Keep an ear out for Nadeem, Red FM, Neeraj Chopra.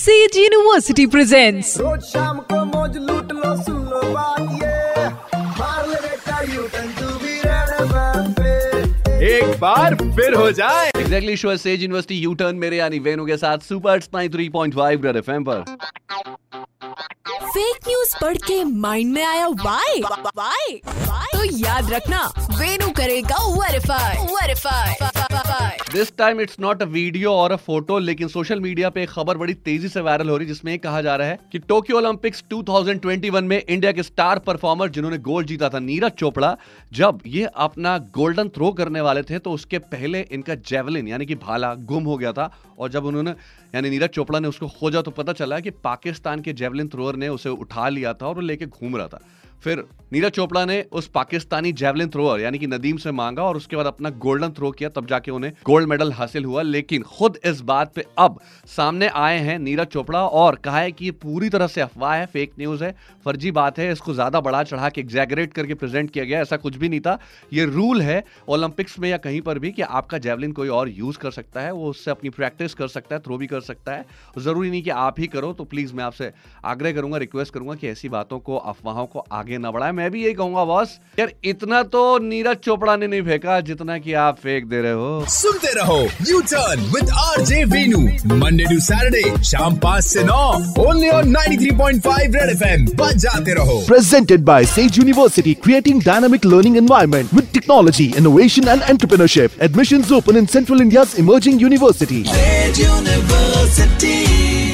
Says university presents. रोज शाम को मौज लूट लो, सुन लो बात ये, मार ले बेटा यूटर्न, तू भी रेड एफएम पे एक बार फिर हो जाए। Exactly sure, Sage university U turn मेरे यानी वेनु के साथ सुपर 93.5 रेड एफएम पर। फेक न्यूज पढ़ के माइंड में आया वाई वाई, तो याद रखना वेनु करेगा verify. This time it's not a video और अ फोटो, लेकिन सोशल मीडिया पे एक खबर बड़ी तेजी से वायरल हो रही है जिसमें कहा जा रहा है कि टोक्यो ओलंपिक्स 2021 में इंडिया के स्टार परफॉर्मर जिन्होंने गोल्ड जीता था नीरज चोपड़ा, जब ये अपना गोल्डन थ्रो करने वाले थे तो उसके पहले इनका जेवलिन यानी कि भाला गुम हो गया था, और जब उन्होंने यानी नीरज चोपड़ा ने उसको खोजा तो पता चला कि पाकिस्तान के जेवलिन थ्रोअर ने उसे उठा लिया था और वो लेके घूम रहा था। फिर नीरज चोपड़ा ने उस पाकिस्तानी जेवलिन थ्रोअर यानी कि नदीम से मांगा और उसके बाद अपना गोल्डन थ्रो किया, तब जाके उन्हें गोल्ड मेडल हासिल हुआ। लेकिन खुद इस बात पे अब सामने आए हैं नीरज चोपड़ा और कहा है कि ये पूरी तरह से अफवाह है, फेक न्यूज है, फर्जी बात है, इसको ज्यादा बढ़ा चढ़ा के एग्जैगरेट करके प्रेजेंट किया गया, ऐसा कुछ भी नहीं था। ये रूल है ओलंपिक्स में या कहीं पर भी कि आपका जेवलिन कोई और यूज कर सकता है, वो उससे अपनी प्रैक्टिस कर सकता है, थ्रो भी कर सकता है, जरूरी नहीं कि आप ही करो। तो प्लीज मैं आपसे आग्रह करूंगा, रिक्वेस्ट करूंगा कि ऐसी बातों को, अफवाहों को आगे ना बढ़ाए। मैं भी यही कहूंगा बॉस, यार इतना तो नीरज चोपड़ा ने नहीं फेंका जितना कि आप फेंक दे रहे हो। सुनते रहो U turn with RJ Venu, Monday to Saturday शाम 5 से 9 ओनली ऑन 93.5 रेड एफएम। बजाते रहो। Presented by Sage university, creating dynamic learning environment with technology, innovation and entrepreneurship. Admissions open in central India's emerging university.